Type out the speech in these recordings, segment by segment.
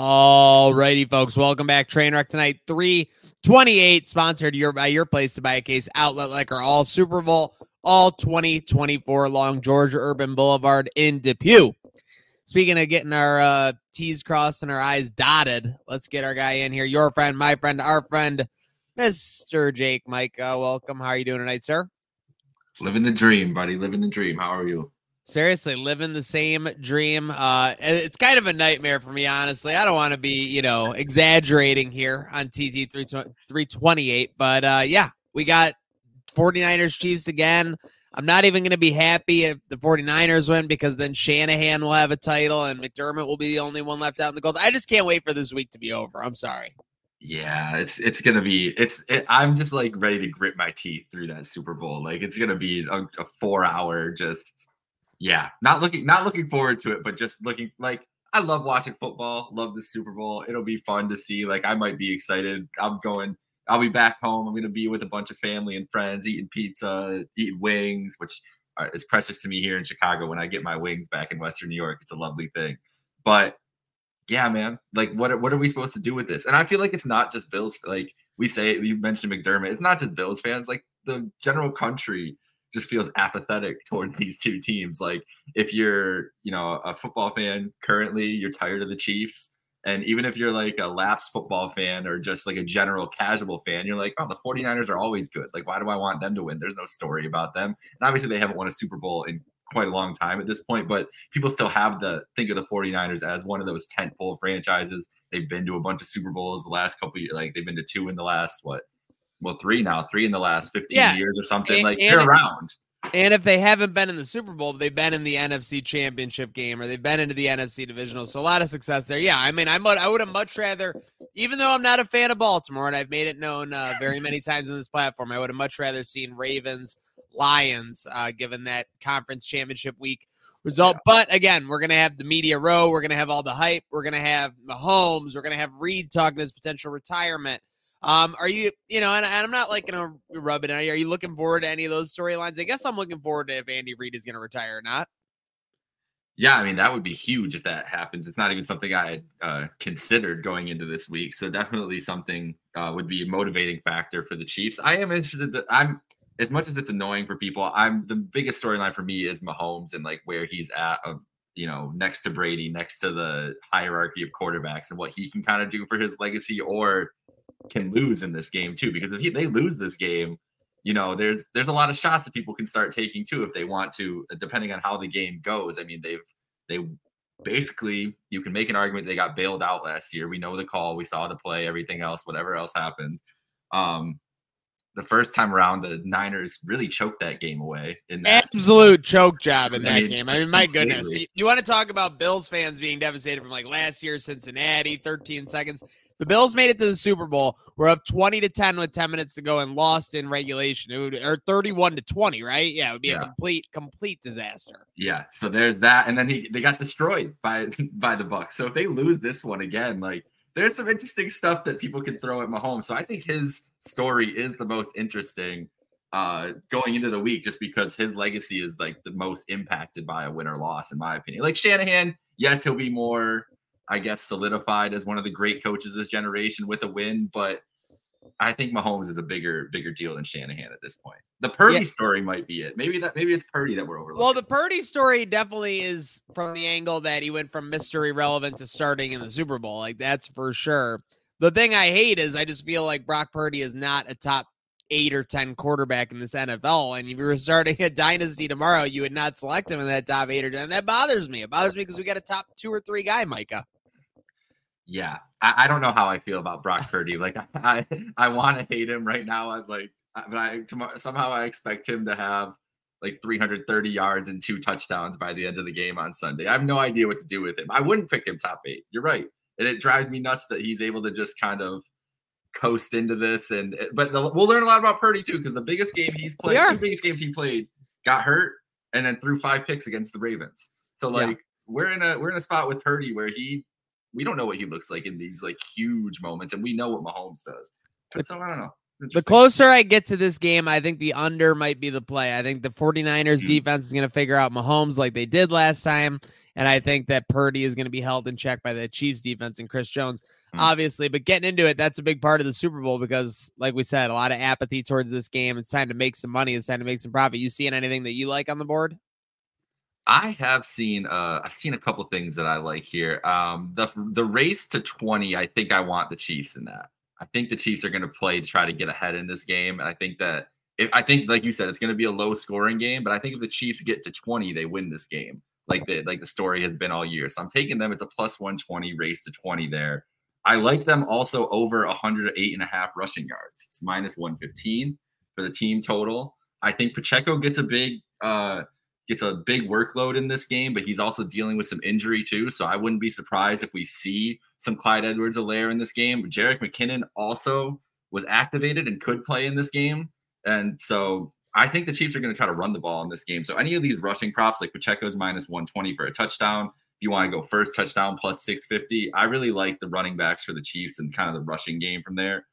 All righty, folks. Welcome back. Trainwreck tonight, 328, sponsored by your place to buy a case outlet like our all Super Bowl, all 2024 along Georgia Urban Boulevard in Depew. Speaking of getting our T's crossed and our I's dotted, let's get our guy in here. Your friend, my friend, our friend, Mr. Jake Mike. Welcome. How are you doing tonight, sir? Living the dream, buddy. Living the dream. How are you? Seriously, living the same dream. It's kind of a nightmare for me, honestly. I don't want to be, exaggerating here on TT 328. But, yeah, we got 49ers Chiefs again. I'm not even going to be happy if the 49ers win because then Shanahan will have a title and McDermott will be the only one left out in the cold. I just can't wait for this week to be over. I'm sorry. Yeah, it's going to be I'm just like ready to grit my teeth through that Super Bowl. Like it's going to be a 4-hour not looking forward to it, but just looking like I love watching football, love the Super Bowl. It'll be fun to see. Like I might be excited. I'll be back home. I'm going to be with a bunch of family and friends, eating pizza, eating wings, which is precious to me here in Chicago. When I get my wings back in Western New York, it's a lovely thing. But yeah, man, like what are we supposed to do with this? And I feel like it's not just Bills. Like we say, you mentioned McDermott. It's not just Bills fans. Like the general country just feels apathetic towards these two teams. Like if you're, a football fan currently, you're tired of the Chiefs. And even if you're like a lapsed football fan or just like a general casual fan, you're like, oh, the 49ers are always good. Like, why do I want them to win? There's no story about them. And obviously they haven't won a Super Bowl in quite a long time at this point, but people still have to think of the 49ers as one of those tentpole franchises. They've been to a bunch of Super Bowls the last couple of years. Like they've been to two in the last, three in the last 15 years or something. They're around. And if they haven't been in the Super Bowl, they've been in the NFC Championship game or they've been into the NFC Divisional. So a lot of success there. Yeah, I mean, I would have much rather, even though I'm not a fan of Baltimore, and I've made it known very many times on this platform, I would have much rather seen Ravens-Lions given that conference championship week result. Yeah. But, again, we're going to have the media row. We're going to have all the hype. We're going to have Mahomes. We're going to have Reid talking his potential retirement. Are you, and I'm not like going to rub it in. Are you looking forward to any of those storylines? I guess I'm looking forward to if Andy Reid is going to retire or not. Yeah. I mean, that would be huge if that happens. It's not even something I had considered going into this week. So definitely something would be a motivating factor for the Chiefs. I am interested that as much as it's annoying for people, the biggest storyline for me is Mahomes and like where he's at, next to Brady, next to the hierarchy of quarterbacks and what he can kind of do for his legacy or can lose in this game too, because if they lose this game, there's a lot of shots that people can start taking too if they want to, depending on how the game goes. I mean, they basically, you can make an argument they got bailed out last year. We know the call, we saw the play, everything else, whatever else happened. The first time around, the Niners really choked that game away. Absolute choke job in that game. I mean, my goodness, you want to talk about Bills fans being devastated from like last year, Cincinnati, 13 seconds. The Bills made it to the Super Bowl. We're up 20-10 with 10 minutes to go and lost in regulation. It would, or 31-20, right? Yeah, it would be a complete disaster. Yeah, so there's that. And then they got destroyed by the Bucs. So if they lose this one again, like there's some interesting stuff that people can throw at Mahomes. So I think his story is the most interesting going into the week just because his legacy is like the most impacted by a win or loss, in my opinion. Like Shanahan, yes, he'll be more – I guess solidified as one of the great coaches this generation with a win, but I think Mahomes is a bigger deal than Shanahan at this point. The Purdy story might be it. Maybe it's Purdy that we're overlooking. Well, the Purdy story definitely is from the angle that he went from mystery relevant to starting in the Super Bowl. Like that's for sure. The thing I hate is I just feel like Brock Purdy is not a top 8 or 10 quarterback in this NFL. And if you were starting a dynasty tomorrow, you would not select him in that top 8 or 10. And that bothers me. It bothers me because we got a top 2 or 3 guy, Micah. Yeah, I don't know how I feel about Brock Purdy. Like I want to hate him right now. Somehow I expect him to have like 330 yards and 2 touchdowns by the end of the game on Sunday. I have no idea what to do with him. I wouldn't pick him top 8. You're right, and it drives me nuts that he's able to just kind of coast into this. But we'll learn a lot about Purdy too because the biggest game he's played, two biggest games he played, got hurt and then threw 5 picks against the Ravens. So we're in a spot with Purdy where we don't know what he looks like in these like huge moments, and we know what Mahomes does. So I don't know. The closer I get to this game, I think the under might be the play. I think the 49ers defense is going to figure out Mahomes like they did last time. And I think that Purdy is going to be held in check by the Chiefs defense and Chris Jones, obviously. But getting into it, that's a big part of the Super Bowl because, like we said, a lot of apathy towards this game. It's time to make some money. It's time to make some profit. You seeing anything that you like on the board? I have seen I've seen a couple things that I like here. The race to 20, I think I want the Chiefs in that. I think the Chiefs are going to play to try to get ahead in this game. And I think that like you said, it's going to be a low scoring game. But I think if the Chiefs get to 20, they win this game. Like the story has been all year. So I'm taking them. It's a plus 120 race to 20 there. I like them also over 108.5 rushing yards. It's minus 115 for the team total. I think Pacheco gets a big workload in this game, but he's also dealing with some injury too. So I wouldn't be surprised if we see some Clyde Edwards-Helaire in this game. Jerick McKinnon also was activated and could play in this game. And so I think the Chiefs are going to try to run the ball in this game. So any of these rushing props, like Pacheco's minus 120 for a touchdown, if you want to go first touchdown plus 650, I really like the running backs for the Chiefs and kind of the rushing game from there.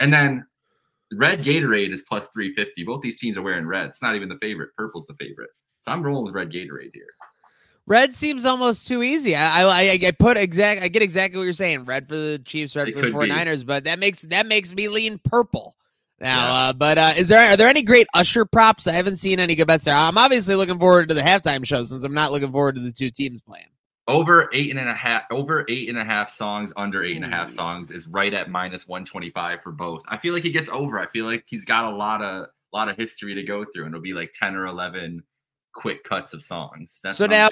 And then red Gatorade is plus 350. Both these teams are wearing red. It's not even the favorite. Purple's the favorite. So I'm rolling with red Gatorade here. Red seems almost too easy. I get exactly what you're saying. Red for the Chiefs, red for the 49ers, but that makes me lean purple now. Yeah. Are there any great Usher props? I haven't seen any good bets there. I'm obviously looking forward to the halftime show since I'm not looking forward to the two teams playing. Over eight and a half songs, under 8.5 songs is right at minus 125 for both. I feel like he gets over. I feel like he's got a lot of history to go through, and it'll be like 10 or 11 quick cuts of songs. That's so now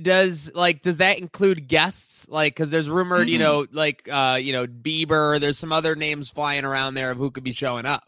does that include guests? Like, cause there's rumored, Bieber, there's some other names flying around there of who could be showing up.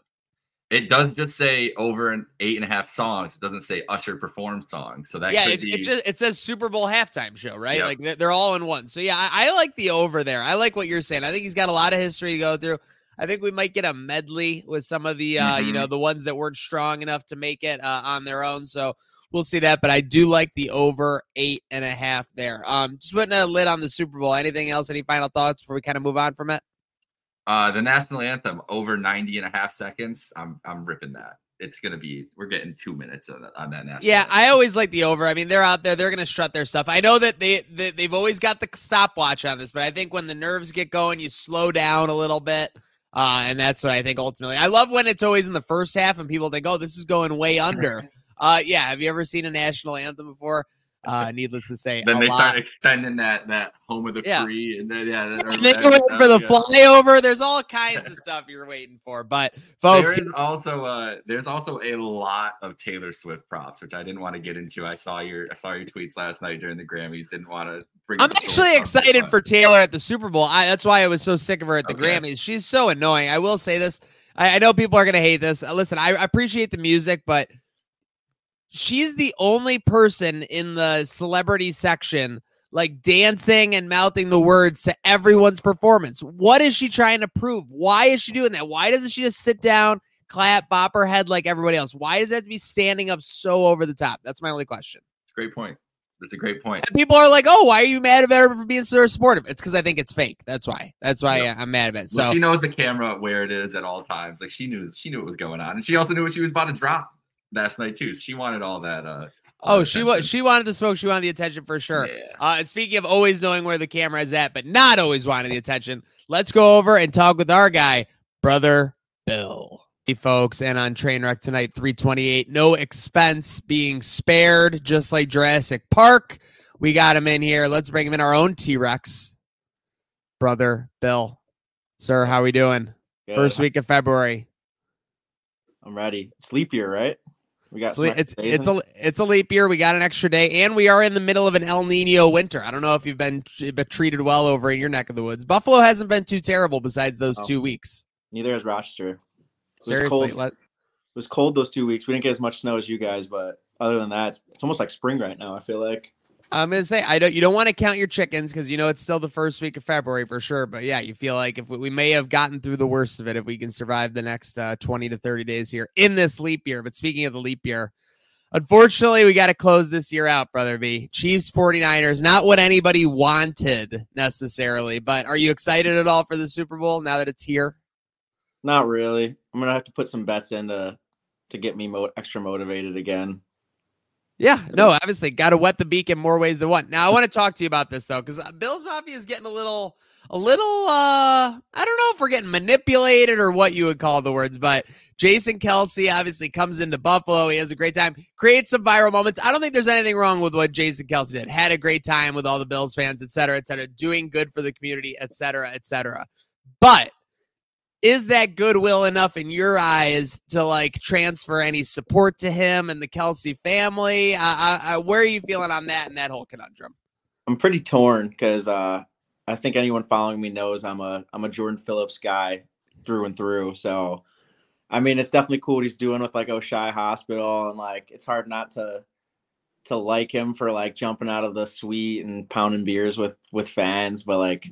It does just say over 8.5 songs. It doesn't say Usher performs songs. So that it says Super Bowl halftime show, right? Yep. Like they're all in one. So yeah, I like the over there. I like what you're saying. I think he's got a lot of history to go through. I think we might get a medley with some of the, the ones that weren't strong enough to make it on their own. So we'll see that, but I do like the over 8.5 there. Just putting a lid on the Super Bowl. Anything else? Any final thoughts before we kind of move on from it? The national anthem over 90.5 seconds. I'm ripping that. It's going to be, we're getting 2 minutes on that national. Yeah. Anthem. I always like the over. I mean, they're out there, they're going to strut their stuff. I know that they've always got the stopwatch on this, but I think when the nerves get going, you slow down a little bit. And that's what I think ultimately. I love when it's always in the first half and people think, oh, this is going way under. Have you ever seen a national anthem before? Needless to say, then they start extending that home of the free, and then they're waiting for the flyover. There's all kinds of stuff you're waiting for, but folks, there's also a lot of Taylor Swift props, which I didn't want to get into. I saw your tweets last night during the Grammys. Didn't want to bring. I'm actually excited for Taylor at the Super Bowl. That's why I was so sick of her at the Grammys. She's so annoying. I will say this. I know people are gonna hate this. Listen, I appreciate the music, but she's the only person in the celebrity section, like dancing and mouthing the words to everyone's performance. What is she trying to prove? Why is she doing that? Why doesn't she just sit down, clap, bop her head like everybody else? Why does that have to be standing up so over the top? That's my only question. That's a great point. And people are like, "Oh, why are you mad about her for being so supportive?" It's because I think it's fake. That's why I'm mad about it. So she knows the camera where it is at all times. Like she knew what was going on, and she also knew what she was about to drop last night too. She wanted all that. She wanted the smoke. She wanted the attention for sure. Yeah. And speaking of always knowing where the camera is at, but not always wanting the attention, let's go over and talk with our guy, Brother Bill. Hey folks, and on Trainwreck tonight, 328, no expense being spared, just like Jurassic Park. We got him in here. Let's bring him in, our own T-Rex. Brother Bill, sir, how we doing? Good. First week of February. I'm ready. It's leap year, right? We got it's a leap year. We got an extra day, and we are in the middle of an El Nino winter. I don't know if you've been treated well over in your neck of the woods. Buffalo hasn't been too terrible besides those 2 weeks. Neither has Rochester. It was cold those 2 weeks. We didn't get as much snow as you guys, but other than that, it's almost like spring right now, I feel like. I'm going to say, you don't want to count your chickens because you know it's still the first week of February for sure. But yeah, you feel like if we may have gotten through the worst of it if we can survive the next 20 to 30 days here in this leap year. But speaking of the leap year, unfortunately, we got to close this year out, Brother B. Chiefs 49ers, not what anybody wanted necessarily, but are you excited at all for the Super Bowl now that it's here? Not really. I'm going to have to put some bets in to get me extra motivated again. Yeah, no, obviously got to wet the beak in more ways than one. Now I want to talk to you about this though, because Bill's Mafia is getting a little, I don't know if we're getting manipulated or what you would call the words, but Jason Kelce obviously comes into Buffalo. He has a great time, creates some viral moments. I don't think there's anything wrong with what Jason Kelce did. Had a great time with all the Bills fans, et cetera, doing good for the community, et cetera, et cetera. But is that goodwill enough in your eyes to like transfer any support to him and the Kelce family? Where are you feeling on that and that whole conundrum? I'm pretty torn because I think anyone following me knows I'm a Jordan Phillips guy through and through. So, I mean, it's definitely cool what he's doing with like Oshai Hospital, and like it's hard not to like him for like jumping out of the suite and pounding beers with fans, but like.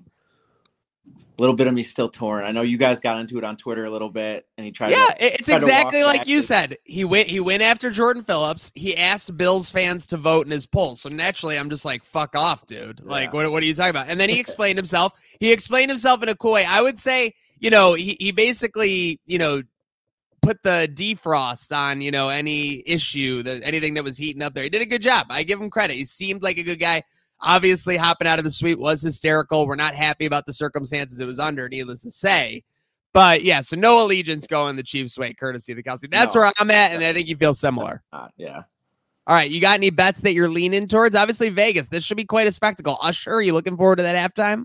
A little bit of me still torn. I know you guys got into it on Twitter a little bit, and he tried. Yeah, it's exactly like you said. He went after Jordan Phillips. He asked Bills fans to vote in his poll. So naturally, I'm just like, "Fuck off, dude!" Like, what are you talking about? And then he explained himself. He explained himself in a cool way. I would say, you know, he basically, you know, put the defrost on, you know, any issue that anything that was heating up there. He did a good job. I give him credit. He seemed like a good guy. Obviously, hopping out of the suite was hysterical. We're not happy about the circumstances it was under, needless to say. But, yeah, so no allegiance going the Chiefs' way, courtesy of the Kelsey. That's where I'm at, and I think you feel similar. Yeah. All right, you got any bets that you're leaning towards? Obviously, Vegas. This should be quite a spectacle. Usher, are you looking forward to that halftime?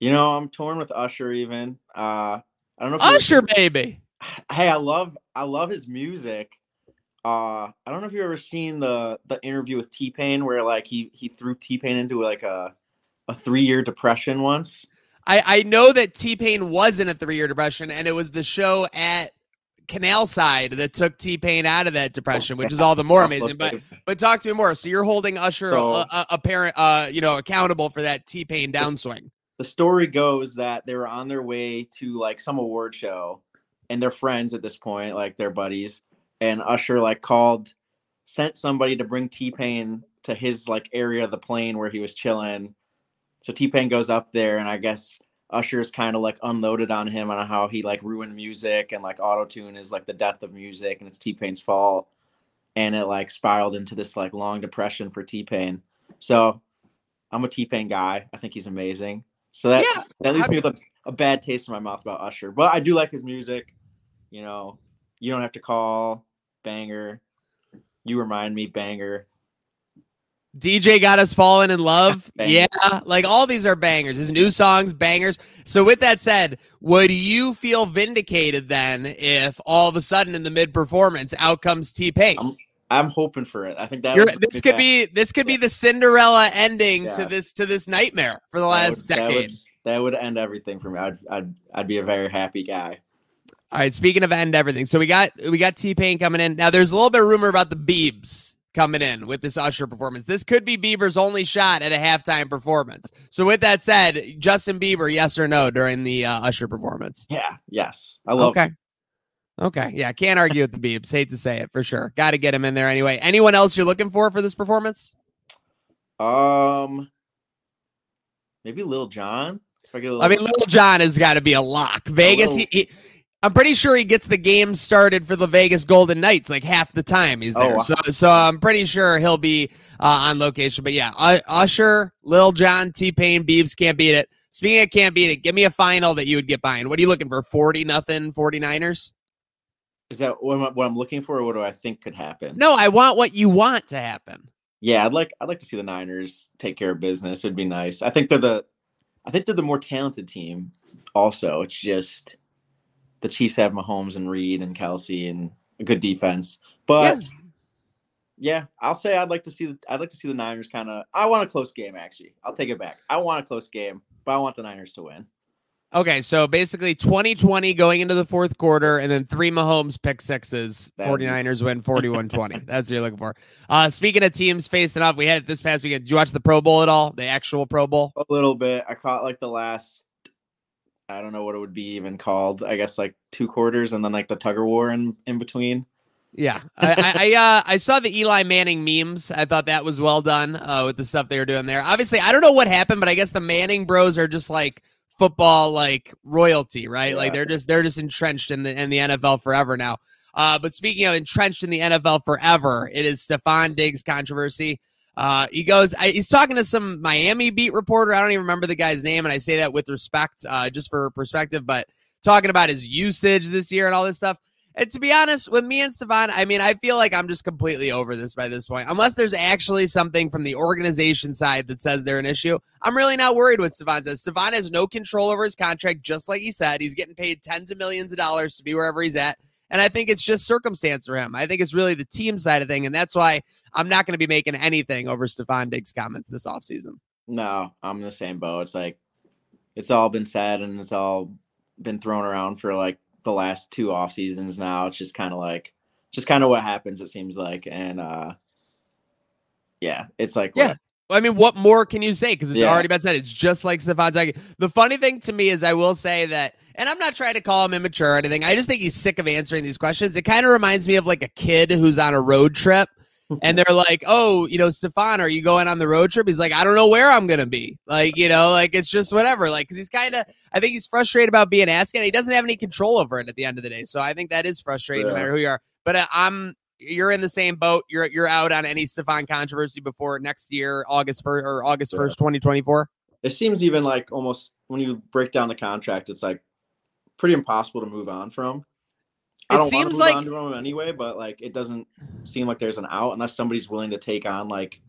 You know, I'm torn with Usher even. I don't know. If Usher, baby. Hey, I love his music. I don't know if you've ever seen the interview with T-Pain where like he threw T-Pain into like a 3-year depression once. I know that T-Pain was in a 3-year depression, and it was the show at Canalside that took T-Pain out of that depression, which is all the more amazing. But talk to me more. So you're holding Usher accountable for that T-Pain downswing. The story goes that they were on their way to like some award show, and they're friends at this point, like they're buddies. And Usher like sent somebody to bring T-Pain to his like area of the plane where he was chilling. So T-Pain goes up there, and I guess Usher's kind of like unloaded on him on how he like ruined music, and like autotune is like the death of music, and it's T-Pain's fault. And it like spiraled into this like long depression for T-Pain. So I'm a T-Pain guy. I think he's amazing. So that leaves me with a bad taste in my mouth about Usher, but I do like his music. You know, You Don't Have to Call. Banger. You Remind Me. Banger. DJ Got Us Falling in Love. Yeah, like all these are bangers. His new songs, bangers. So with that said, would you feel vindicated then if all of a sudden in the mid-performance out comes T-Pain? I'm hoping for it. I think this could be the Cinderella ending to this nightmare for the last decade. That would end everything for me. I'd be a very happy guy. All right, speaking of end everything, so we got T-Pain coming in. Now, there's a little bit of rumor about the Biebs coming in with this Usher performance. This could be Bieber's only shot at a halftime performance. So with that said, Justin Bieber, yes or no during the Usher performance? Yeah, yes. I love it. Okay, yeah, can't argue with the Biebs. Hate to say it, for sure. Got to get him in there anyway. Anyone else you're looking for this performance? Maybe Lil Jon? Lil Jon has got to be a lock. Vegas, I'm pretty sure he gets the game started for the Vegas Golden Knights like half the time he's there. Oh, wow. So I'm pretty sure he'll be on location. But, yeah, Usher, Lil Jon, T-Pain, Biebs, can't beat it. Speaking of can't beat it, give me a final that you would get behind. What are you looking for, 40-0 49ers? Is that what I'm looking for, or what do I think could happen? No, I want what you want to happen. Yeah, I'd like to see the Niners take care of business. It'd be nice. I think they're the more talented team also. It's just – the Chiefs have Mahomes and Reid and Kelce and a good defense, but yeah I'll say I'd like to see the Niners kind of. I want a close game. Actually, I'll take it back. I want a close game, but I want the Niners to win. Okay, so basically 20-20 going into the fourth quarter, and then 3 Mahomes pick sixes. 49ers win 41-20. That's what you're looking for. Speaking of teams facing off, we had it this past weekend. Did you watch the Pro Bowl at all? The actual Pro Bowl? A little bit. I caught like the last. I don't know what it would be even called. I guess like 2 quarters and then like the tug of war in between. Yeah. I saw the Eli Manning memes. I thought that was well done with the stuff they were doing there. Obviously, I don't know what happened, but I guess the Manning bros are just like football, like royalty, right? Yeah. Like they're just entrenched in the NFL forever now. But speaking of entrenched in the NFL forever, it is Stefon Diggs controversy. He goes, he's talking to some Miami beat reporter. I don't even remember the guy's name, and I say that with respect, just for perspective, but talking about his usage this year and all this stuff. And to be honest, with me and Stefon, I mean, I feel like I'm just completely over this by this point. Unless there's actually something from the organization side that says they're an issue, I'm really not worried what Stefon says. Stefon has no control over his contract, just like he said. He's getting paid tens of millions of dollars to be wherever he's at. And I think it's just circumstance for him. I think it's really the team side of thing. And that's why I'm not going to be making anything over Stefon Diggs' comments this offseason. No, I'm in the same boat. It's like, it's all been said and it's all been thrown around for like the last two off seasons now. It's just kind of like, just kind of what happens, it seems like. And yeah, it's like, yeah. What? I mean, what more can you say? Because it's already been said. It's just like Stefan's. The funny thing to me is I will say that, and I'm not trying to call him immature or anything. I just think he's sick of answering these questions. It kind of reminds me of like a kid who's on a road trip and they're like, oh, you know, Stefon, are you going on the road trip? He's like, I don't know where I'm going to be. Like, you know, like it's just whatever. Like, because he's kind of, I think he's frustrated about being asked and he doesn't have any control over it at the end of the day. So I think that is frustrating no matter who you are. But you're in the same boat. You're out on any Stefon controversy before next year, August 1st, 2024. It seems even like almost when you break down the contract, it's like pretty impossible to move on from. I don't want to move on to him anyway, but like it doesn't seem like there's an out unless somebody's willing to take on like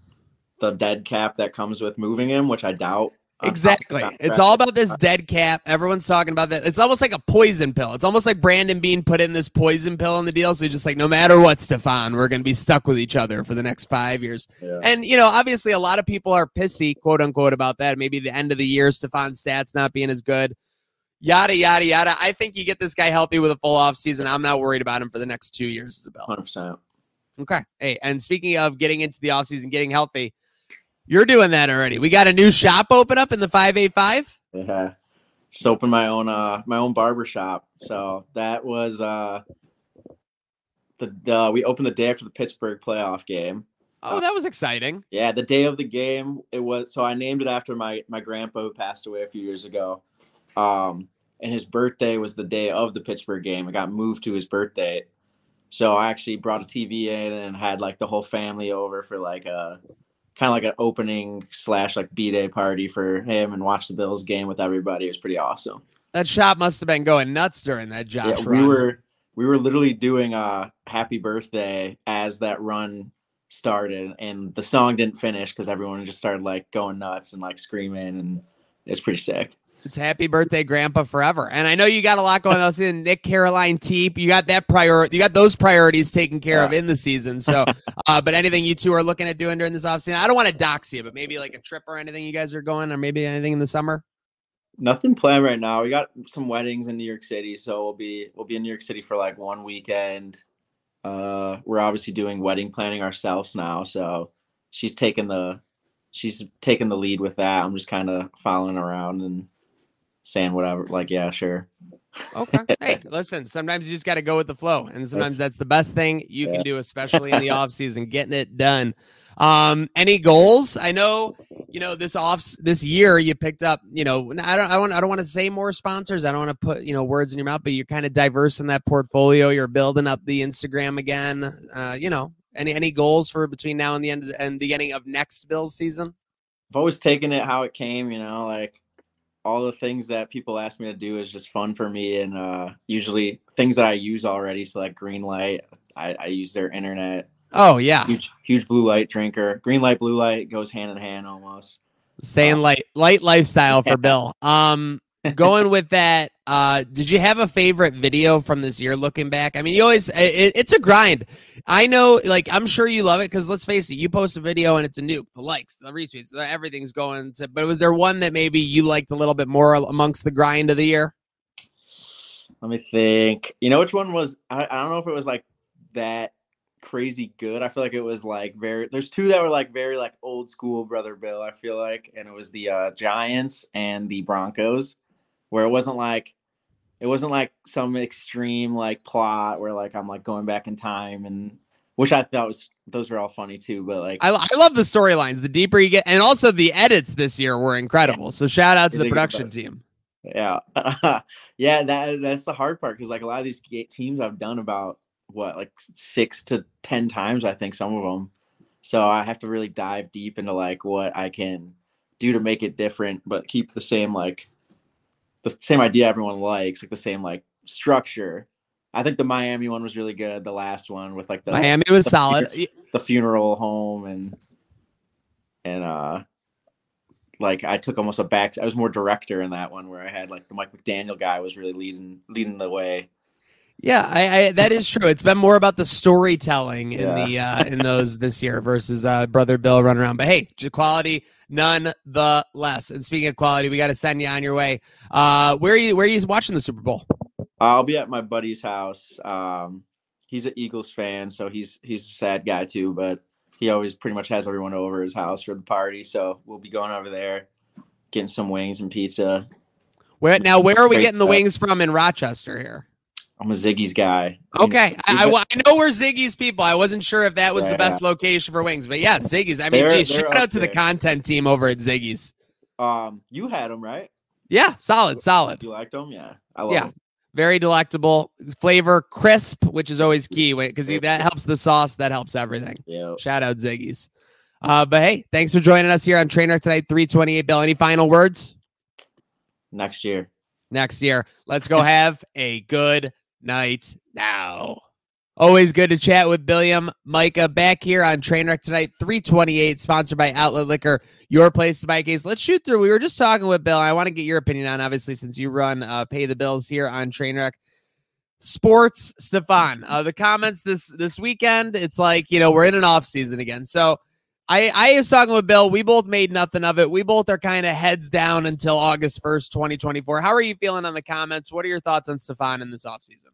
the dead cap that comes with moving him, which I doubt. Exactly. It's all about this dead cap. Everyone's talking about that. It's almost like a poison pill. It's almost like Brandon Bean put in this poison pill in the deal. So he's just like, no matter what, Stefon, we're going to be stuck with each other for the next 5 years. Yeah. And, you know, obviously a lot of people are pissy, quote unquote, about that. Maybe the end of the year, Stefan's stats not being as good. Yada, yada, yada. I think you get this guy healthy with a full off season. I'm not worried about him for the next 2 years as a Bill. 100%. Okay. Hey, and speaking of getting into the offseason, getting healthy, you're doing that already. We got a new shop open up in the 585. Yeah. Just opened my own barber shop. So that was we opened the day after the Pittsburgh playoff game. Oh, that was exciting. Yeah, the day of the game it was. So I named it after my grandpa who passed away a few years ago. And his birthday was the day of the Pittsburgh game. It got moved to his birthday. So I actually brought a TV in and had like the whole family over for like a kind of like an opening / like B-Day party for him and watch the Bills game with everybody. It was pretty awesome. That shop must have been going nuts during that Josh run. We were literally doing Happy Birthday as that run started, and the song didn't finish because everyone just started like going nuts and like screaming, and it's pretty sick. It's Happy Birthday, Grandpa, forever. And I know you got a lot going on this season. Nick, Caroline, Teep, you got that priority. You got those priorities taken care of in the season. So, but anything you two are looking at doing during this offseason, I don't want to dox you, but maybe like a trip or anything you guys are going, or maybe anything in the summer. Nothing planned right now. We got some weddings in New York City, so we'll be in New York City for like one weekend. We're obviously doing wedding planning ourselves now, so she's taking the lead with that. I'm just kind of following around and saying whatever, like, yeah, sure. Okay. Hey, listen, sometimes you just got to go with the flow, and sometimes that's the best thing you can do, especially in the off season, getting it done. Any goals? I know, you know, this year you picked up, you know, I don't want to say more sponsors. I don't want to put, you know, words in your mouth, but you're kind of diverse in that portfolio. You're building up the Instagram again. You know, any goals for between now and the end and beginning of next Bills season? I've always taken it how it came, you know, like, all the things that people ask me to do is just fun for me. And usually things that I use already. So like Green Light, I use their internet. Oh yeah. Huge blue light drinker. Green Light, blue light goes hand in hand almost. Staying light lifestyle for Bill. Going with that. Did you have a favorite video from this year looking back? I mean, you always, it's a grind. I know, like, I'm sure you love it because let's face it, you post a video and it's a nuke, the likes, the retweets, everything's going to, but was there one that maybe you liked a little bit more amongst the grind of the year? Let me think. You know, which one was, I don't know if it was like that crazy good. I feel like it was like there's two that were like very like old school Brother Bill, I feel like. And it was the Giants and the Broncos. Where it wasn't like some extreme like plot where like I'm like going back in time, and which I thought was, those were all funny too. But like I love the storylines. The deeper you get, and also the edits this year were incredible. So shout out to the production team. Yeah, yeah, that's the hard part because like a lot of these teams I've done about what, like 6 to 10 times, I think, some of them. So I have to really dive deep into like what I can do to make it different, but keep the same, like the same idea everyone likes, like the same like structure. I think the Miami one was really good. The last one with like the Miami was solid. The funeral home and like I took almost a back. I was more director in that one where I had like the Mike McDaniel guy was really leading the way. Yeah, I that is true. It's been more about the storytelling in those this year versus Brother Bill run around. But hey, quality none the less. And speaking of quality, we got to send you on your way. Where are you watching the Super Bowl? I'll be at my buddy's house. He's an Eagles fan, so he's a sad guy too, but he always pretty much has everyone over his house for the party. So we'll be going over there, getting some wings and pizza. Where are we getting the wings from in Rochester here? I'm a Ziggy's guy. Okay. I know we're Ziggy's people. I wasn't sure if that was the best location for wings, but yeah, Ziggy's. I mean, geez, shout out to the content team over at Ziggy's. You had them, right? Yeah. Solid. You liked them? Yeah. I love them. Very delectable flavor, crisp, which is always key because that helps the sauce. That helps everything. Yep. Shout out Ziggy's. But hey, thanks for joining us here on Trainwreck tonight, 328. Bill, any final words? Next year. Let's go have a good night now. Always good to chat with Billiam Micah back here on Trainwreck tonight, 328, sponsored by Outlet Liquor, your place to buy case. Let's shoot through. We were just talking with Bill. I want to get your opinion on, obviously, since you run Pay the Bills here on Trainwreck Sports. Stefon, the comments this weekend, it's like, you know, we're in an off season again. So I was talking with Bill. We both made nothing of it. We both are kind of heads down until August 1st, 2024. How are you feeling on the comments? What are your thoughts on Stefon in this offseason?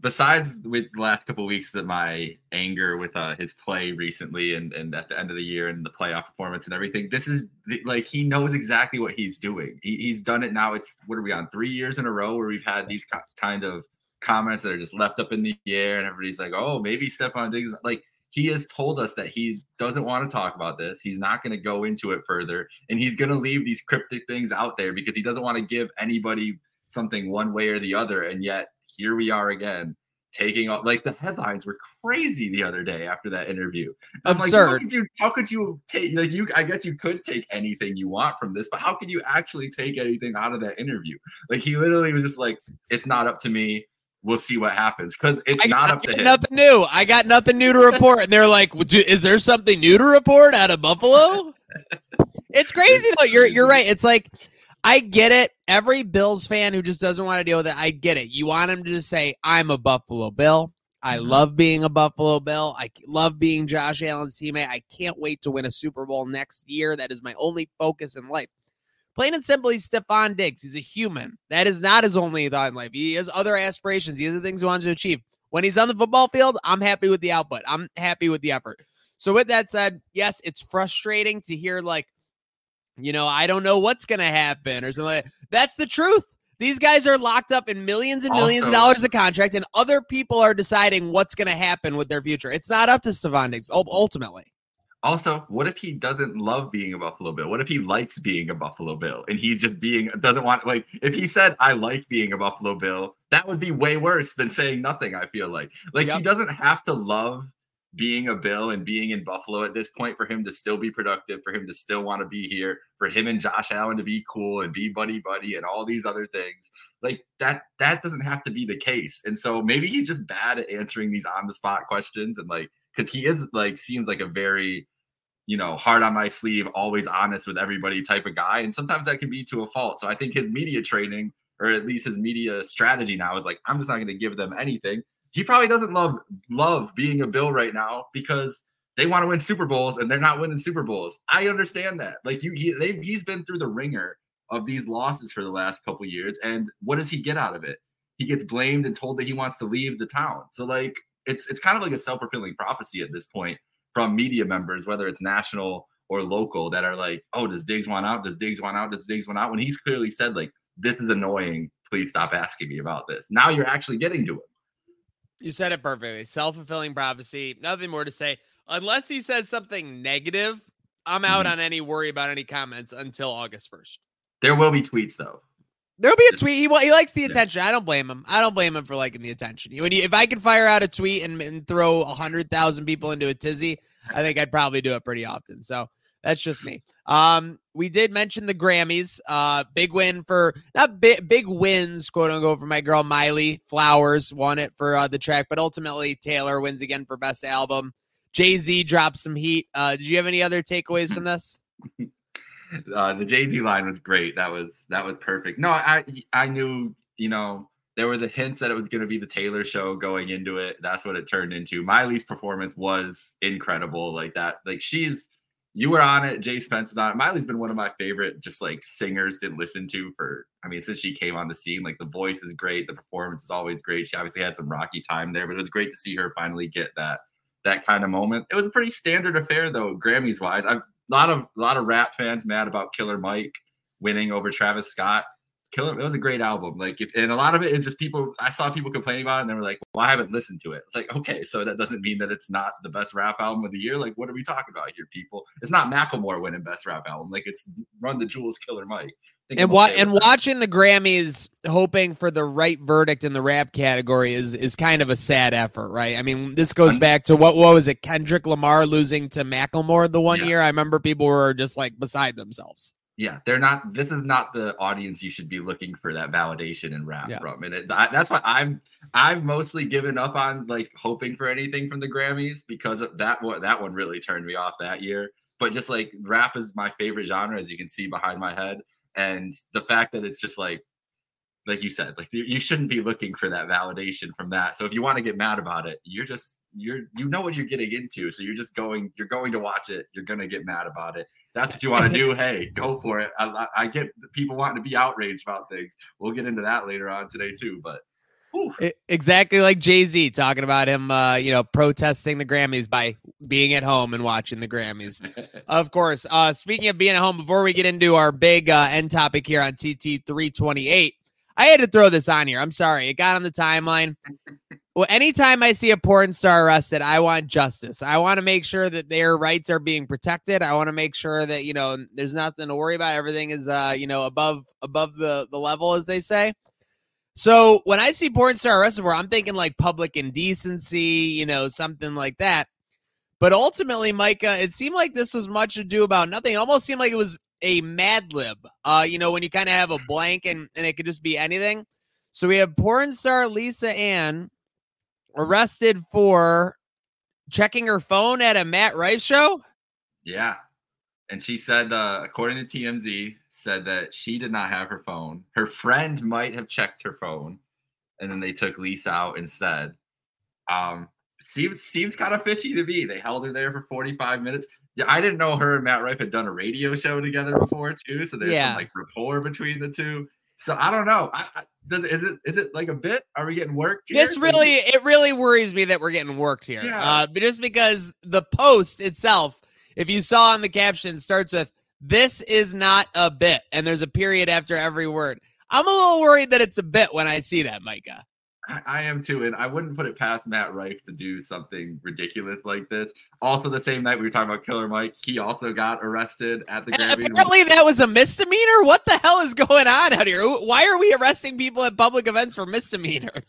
Besides with the last couple of weeks that my anger with his play recently and at the end of the year and the playoff performance and everything, this is like, he knows exactly what he's doing. He's done it now. It's, what are we on, 3 years in a row where we've had these kind of comments that are just left up in the air and everybody's like, oh, maybe Stefon Diggs. Like, he has told us that he doesn't want to talk about this. He's not going to go into it further. And he's going to leave these cryptic things out there because he doesn't want to give anybody something one way or the other. And yet, here we are again, taking off. Like, the headlines were crazy the other day after that interview. I'm absurd. Like, how could you take, like, you? I guess you could take anything you want from this, but how could you actually take anything out of that interview? Like, he literally was just like, "It's not up to me. We'll see what happens." Because it's not up to him. Nothing new. I got nothing new to report, and they're like, "Is there something new to report out of Buffalo?" It's crazy though. You're right. It's like, I get it. Every Bills fan who just doesn't want to deal with it, I get it. You want him to just say, I'm a Buffalo Bill. I love being a Buffalo Bill. I love being Josh Allen's teammate. I can't wait to win a Super Bowl next year. That is my only focus in life. Plain and simply, Stefon Diggs. He's a human. That is not his only thought in life. He has other aspirations. He has other things he wants to achieve. When he's on the football field, I'm happy with the output. I'm happy with the effort. So with that said, yes, it's frustrating to hear, like, you know, I don't know what's going to happen or something like that. That's the truth. These guys are locked up in millions and millions of dollars of contract, and other people are deciding what's going to happen with their future. It's not up to Stefon Diggs, ultimately. Also, what if he doesn't love being a Buffalo Bill? What if he likes being a Buffalo Bill and he's just doesn't want, if he said, I like being a Buffalo Bill, that would be way worse than saying nothing, I feel like. Like, yep. He doesn't have to love being a Bill and being in Buffalo at this point for him to still be productive, for him to still want to be here, for him and Josh Allen to be cool and be buddy and all these other things. Like, that doesn't have to be the case. And so maybe he's just bad at answering these on the spot questions. And like, cause he is like, seems like a very, you know, hard on my sleeve, always honest with everybody type of guy. And sometimes that can be to a fault. So I think his media training, or at least his media strategy now, is like, I'm just not going to give them anything. He probably doesn't love being a Bill right now because they want to win Super Bowls and they're not winning Super Bowls. I understand that. Like, he's been through the ringer of these losses for the last couple of years, and what does he get out of it? He gets blamed and told that he wants to leave the town. So like, it's kind of like a self-fulfilling prophecy at this point from media members, whether it's national or local, that are like, oh, does Diggs want out? Does Diggs want out? Does Diggs want out? When he's clearly said, like, this is annoying. Please stop asking me about this. Now you're actually getting to it. You said it perfectly. Self-fulfilling prophecy. Nothing more to say. Unless he says something negative, I'm out on any worry about any comments until August 1st. There will be tweets, though. There'll be a tweet. He likes the attention. I don't blame him. I don't blame him for liking the attention. If I could fire out a tweet and throw 100,000 people into a tizzy, I think I'd probably do it pretty often. So that's just me. We did mention the Grammys. Big win for not big wins, quote unquote, for my girl Miley Flowers won it for the track, but ultimately Taylor wins again for best album. Jay-Z dropped some heat. Did you have any other takeaways from this? The Jay-Z line was great. That was perfect. No, I knew, there were the hints that it was going to be the Taylor show going into it. That's what it turned into. Miley's performance was incredible. You were on it. Jay Spence was on it. Miley's been one of my favorite, singers to listen to since she came on the scene. The voice is great. The performance is always great. She obviously had some rocky time there, but it was great to see her finally get that kind of moment. It was a pretty standard affair though, Grammys wise. A lot of rap fans mad about Killer Mike winning over Travis Scott. It was a great album. And a lot of it is just I saw people complaining about it and they were like, well, I haven't listened to it. Okay, so that doesn't mean that it's not the best rap album of the year. What are we talking about here, people? It's not Macklemore winning best rap album. It's Run the Jewels, Killer Mike. Watching the Grammys hoping for the right verdict in the rap category is kind of a sad effort, right? I mean, this goes back to what was it? Kendrick Lamar losing to Macklemore the one year. I remember people were just beside themselves. Yeah, this is not the audience you should be looking for that validation and rap from. And that's why I've mostly given up on hoping for anything from the Grammys because of that one really turned me off that year. But rap is my favorite genre, as you can see behind my head. And the fact that it's just you said, you shouldn't be looking for that validation from that. So if you want to get mad about it, you know what you're getting into. So you're going to watch it. You're going to get mad about it. That's what you want to do. Hey, go for it. I get people wanting to be outraged about things. We'll get into that later on today too, but. Exactly like Jay-Z talking about him, protesting the Grammys by being at home and watching the Grammys. Of course, speaking of being at home, before we get into our big end topic here on TT 328, I had to throw this on here. I'm sorry. It got on the timeline. Well, anytime I see a porn star arrested, I want justice. I want to make sure that their rights are being protected. I want to make sure that, there's nothing to worry about. Everything is, above the level, as they say. So when I see porn star arrested, I'm thinking public indecency, something like that. But ultimately, Micah, it seemed like this was much ado about nothing. It almost seemed like it was a Mad Lib, when you kind of have a blank and it could just be anything. So we have porn star Lisa Ann arrested for checking her phone at a Matt Rife show. Yeah. And she said, according to TMZ, said that she did not have her phone. Her friend might have checked her phone, and then they took Lisa out instead. Seems kind of fishy to me. They held her there for 45 minutes. Yeah, I didn't know her and Matt Rife had done a radio show together before too, so there's some rapport between the two. So I don't know. Is it a bit? Are we getting worked here? It really worries me that we're getting worked here. Yeah. Just because the post itself, if you saw in the caption, starts with, "This is not a bit," and there's a period after every word. I'm a little worried that it's a bit when I see that, Micah. I am too, and I wouldn't put it past Matt Rife to do something ridiculous like this. Also, the same night we were talking about Killer Mike, he also got arrested at the Grammys. Apparently, that was a misdemeanor? What the hell is going on out here? Why are we arresting people at public events for misdemeanors?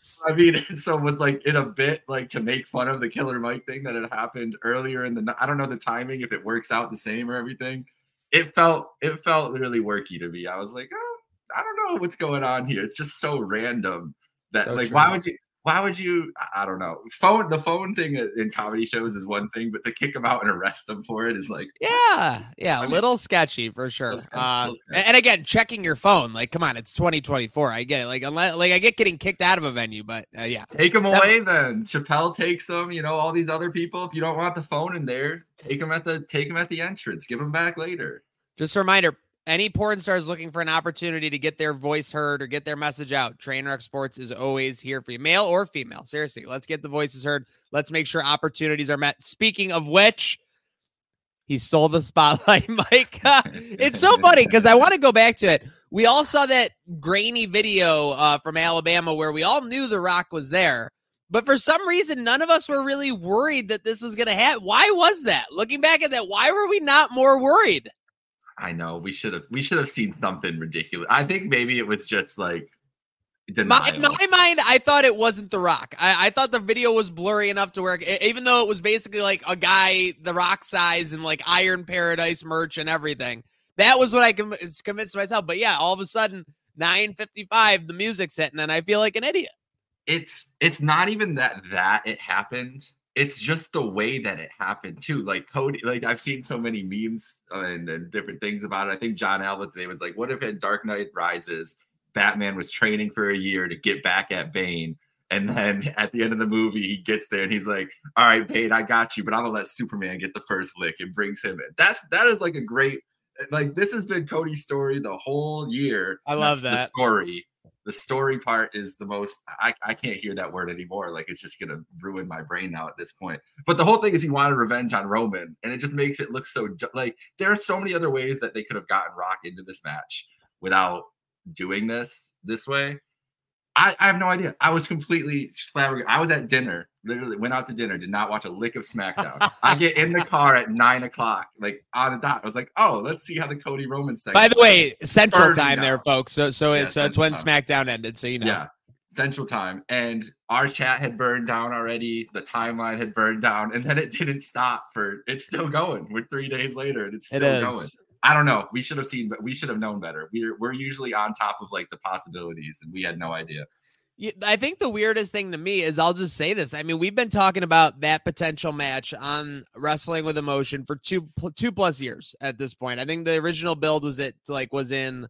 So it was in a bit, to make fun of the Killer Mike thing that had happened earlier in the night. I don't know the timing, if it works out the same or everything. It felt really worky to me. I was like, oh, I don't know what's going on here. It's just so random. Why would you? I don't know. The phone thing in comedy shows is one thing, but to kick them out and arrest them for it is little sketchy for sure. Sketchy. And again, checking your phone, come on, it's 2024. I get it. Unless I get getting kicked out of a venue, but take them away then. Chappelle takes them. All these other people. If you don't want the phone in there, take them at the entrance. Give them back later. Just a reminder. Any porn stars looking for an opportunity to get their voice heard or get their message out, Trainwreck Sports is always here for you, male or female. Seriously, let's get the voices heard. Let's make sure opportunities are met. Speaking of which, he stole the spotlight, Mike. It's so funny because I want to go back to it. We all saw that grainy video from Alabama where we all knew The Rock was there. But for some reason, none of us were really worried that this was going to happen. Why was that? Looking back at that, why were we not more worried? I know we should have seen something ridiculous. I think maybe it was just like denial. In my mind, I thought it wasn't The Rock. I thought the video was blurry enough to where, even though it was basically like a guy The Rock size and like Iron Paradise merch and everything, that was what I convinced myself. But yeah, all of a sudden 9:55, the music's hitting, and I feel like an idiot. It's not even that it happened. It's just the way that it happened too. Like Cody, like I've seen so many memes and different things about it. I think John Allen today was like, what if in Dark Knight Rises, Batman was training for a year to get back at Bane, and then at the end of the movie, he gets there and he's like, all right, Bane, I got you, but I'm gonna let Superman get the first lick, and brings him in. That is like a great, like, this has been Cody's story the whole year. I love that. The story part is the most, I can't hear that word anymore. Like, it's just going to ruin my brain now at this point. But the whole thing is he wanted revenge on Roman, and it just makes it look so, like, there are so many other ways that they could have gotten Rock into this match without doing this way. I have no idea. I was completely flabbergasted. I was at dinner, literally went out to dinner, did not watch a lick of SmackDown. I get in the car at 9:00, like on the dot. I was like, oh, let's see how the Cody Roman segment. By the way, Central Time there, folks. So it's when SmackDown ended, so you know. Yeah, Central Time. And our chat had burned down already. The timeline had burned down. And then it didn't stop for, it's still going. We're 3 days later and it's still going. I don't know. We should have seen, but we should have known better. We're usually on top of like the possibilities, and we had no idea. Yeah, I think the weirdest thing to me is, I'll just say this. I mean, we've been talking about that potential match on Wrestling with Emotion for two plus years at this point. I think the original build was in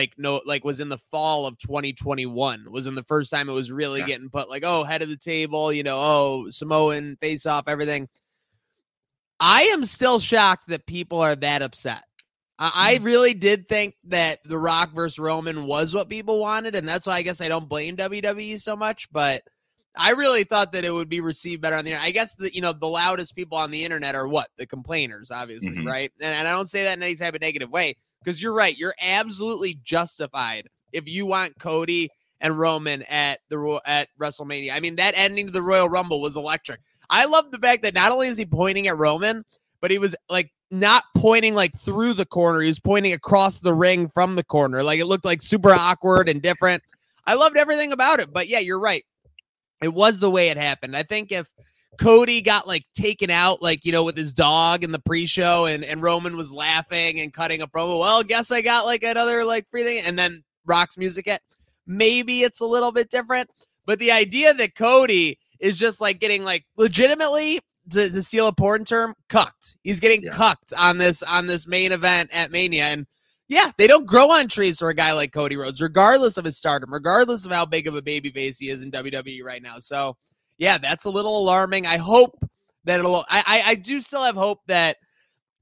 the fall of 2021 was in the first time it was really getting put like, oh, head of the table, you know, oh, Samoan face off, everything. I am still shocked that people are that upset. I really did think that The Rock versus Roman was what people wanted, and that's why I guess I don't blame WWE so much, but I really thought that it would be received better on the internet. I guess the, you know, the loudest people on the internet are what? The complainers, obviously, right? And I don't say that in any type of negative way, because you're right. You're absolutely justified if you want Cody and Roman at WrestleMania. I mean, that ending to the Royal Rumble was electric. I love the fact that not only is he pointing at Roman, but he was like, not pointing like through the corner. He was pointing across the ring from the corner. Like, it looked like super awkward and different. I loved everything about it, but yeah, you're right. It was the way it happened. I think if Cody got like taken out, like, you know, with his dog in the pre-show and Roman was laughing and cutting a promo, well, guess I got like another like free thing. And then Rock's music at, maybe it's a little bit different, but the idea that Cody is just like getting like legitimately, to steal a porn term, cucked. He's getting cucked on this main event at Mania. And yeah, they don't grow on trees for a guy like Cody Rhodes, regardless of his stardom, regardless of how big of a babyface he is in WWE right now. So yeah, that's a little alarming. I hope that it'll, I do still have hope that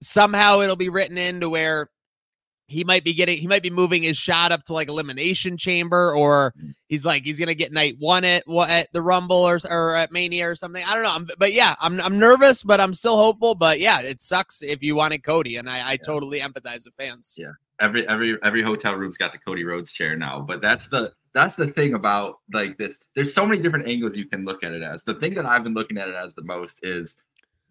somehow it'll be written into where he might be moving his shot up to like Elimination Chamber, or he's going to get night one at the Rumble or at Mania or something. I don't know. But yeah, I'm nervous, but I'm still hopeful. But yeah, it sucks if you wanted Cody, and I totally empathize with fans. Yeah. Every hotel room's got the Cody Rhodes chair now, but that's the thing about like this. There's so many different angles you can look at it as. The thing that I've been looking at it as the most is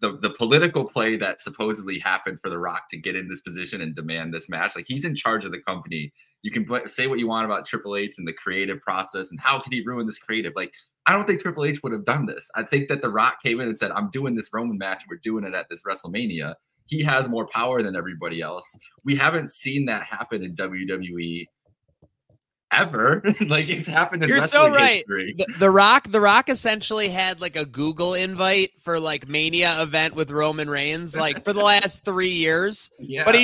the political play that supposedly happened for The Rock to get in this position and demand this match. Like, he's in charge of the company. You can say what you want about Triple H and the creative process and how could he ruin this creative? Like, I don't think Triple H would have done this. I think that The Rock came in and said, I'm doing this Roman match. We're doing it at this WrestleMania. He has more power than everybody else. We haven't seen that happen in WWE ever. Like, it's happened in wrestling history. The Rock essentially had like a Google invite for like Mania event with Roman Reigns like for the last 3 years. Yeah. But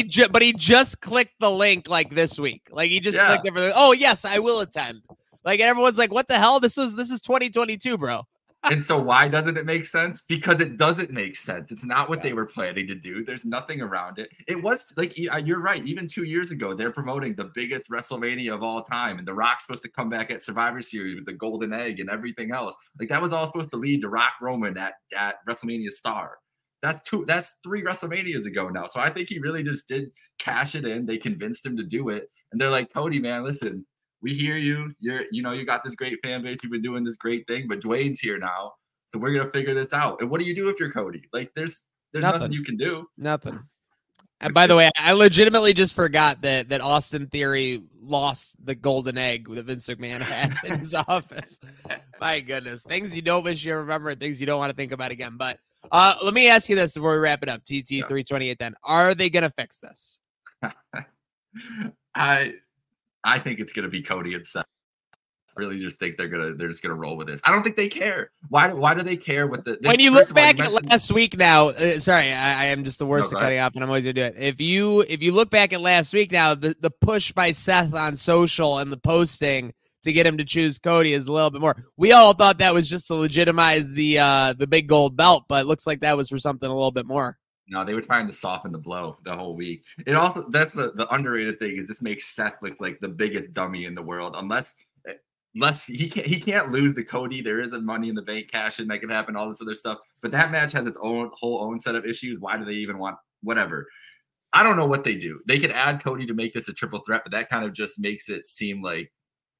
he just clicked the link like this week. Like, he just clicked it for oh yes, I will attend. Like, everyone's like, what the hell? This is 2022, bro. And so why doesn't it make sense? Because it doesn't make sense. It's not what they were planning to do. There's nothing around it. It was like, you're right. Even 2 years ago, they're promoting the biggest WrestleMania of all time. And The Rock's supposed to come back at Survivor Series with the golden egg and everything else. Like, that was all supposed to lead to Rock Roman at WrestleMania Star. That's three WrestleManias ago now. So I think he really just did cash it in. They convinced him to do it. And they're like, Cody, man, listen. We hear you. You got this great fan base. You've been doing this great thing, but Dwayne's here now, so we're gonna figure this out. And what do you do if you're Cody? Like, there's nothing you can do. Nothing. By the way, I legitimately just forgot that Austin Theory lost the golden egg that Vince McMahon had in his office. My goodness. Things you don't wish you remember, things you don't want to think about again. But let me ask you this before we wrap it up. TT328 then. Are they going to fix this? I think it's going to be Cody and Seth. I really just think they're just gonna roll with this. I don't think they care. Why do they care what the? When you look back at last week now, sorry, I am just the worst at cutting off, and I'm always gonna do it. If you look back at last week now, the push by Seth on social and the posting to get him to choose Cody is a little bit more. We all thought that was just to legitimize the big gold belt, but it looks like that was for something a little bit more. No, they were trying to soften the blow the whole week. It also that's the underrated thing is this makes Seth look like the biggest dummy in the world, unless he can't lose to Cody. There isn't money in the bank cash in that can happen, all this other stuff. But that match has its own set of issues. Why do they even want whatever? I don't know what they do. They could add Cody to make this a triple threat, but that kind of just makes it seem like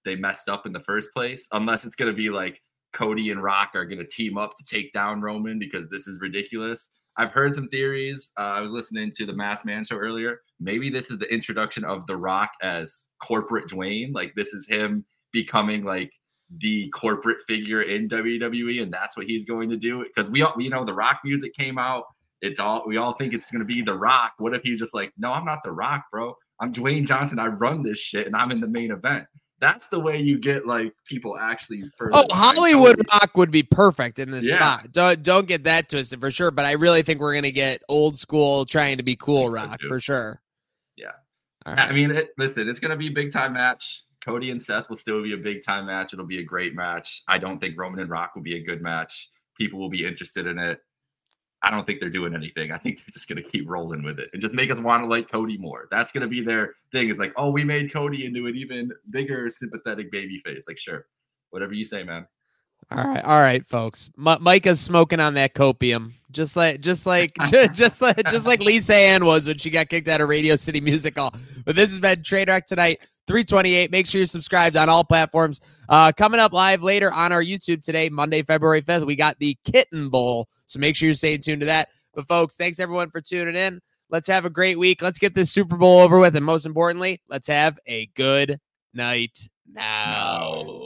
they messed up in the first place. Unless it's going to be like Cody and Rock are going to team up to take down Roman because this is ridiculous. I've heard some theories. I was listening to the Masked Man show earlier. Maybe this is the introduction of The Rock as corporate Dwayne. Like this is him becoming like the corporate figure in WWE, and that's what he's going to do. Because we know The Rock music came out. We all think it's going to be The Rock. What if he's just like, no, I'm not The Rock, bro. I'm Dwayne Johnson. I run this shit, and I'm in the main event. That's the way you get like people actually. Oh, Hollywood Rock would be perfect in this spot. Don't get that twisted for sure. But I really think we're gonna get old school trying to be cool Rock for sure. Yeah, all right. I mean, listen, it's gonna be a big time match. Cody and Seth will still be a big time match. It'll be a great match. I don't think Roman and Rock will be a good match. People will be interested in it. I don't think they're doing anything. I think they're just going to keep rolling with it and just make us want to like Cody more. That's going to be their thing. Is like, oh, we made Cody into an even bigger sympathetic baby face. Like, sure. Whatever you say, man. All right, folks. Micah's smoking on that copium, just like Lisa Ann was when she got kicked out of Radio City Music Hall. But this has been Trainwreck Tonight 328. Make sure you're subscribed on all platforms. Coming up live later on our YouTube today, Monday, February 5th, we got the Kitten Bowl, so make sure you're staying tuned to that. But folks, thanks everyone for tuning in. Let's have a great week. Let's get this Super Bowl over with, and most importantly, let's have a good night now.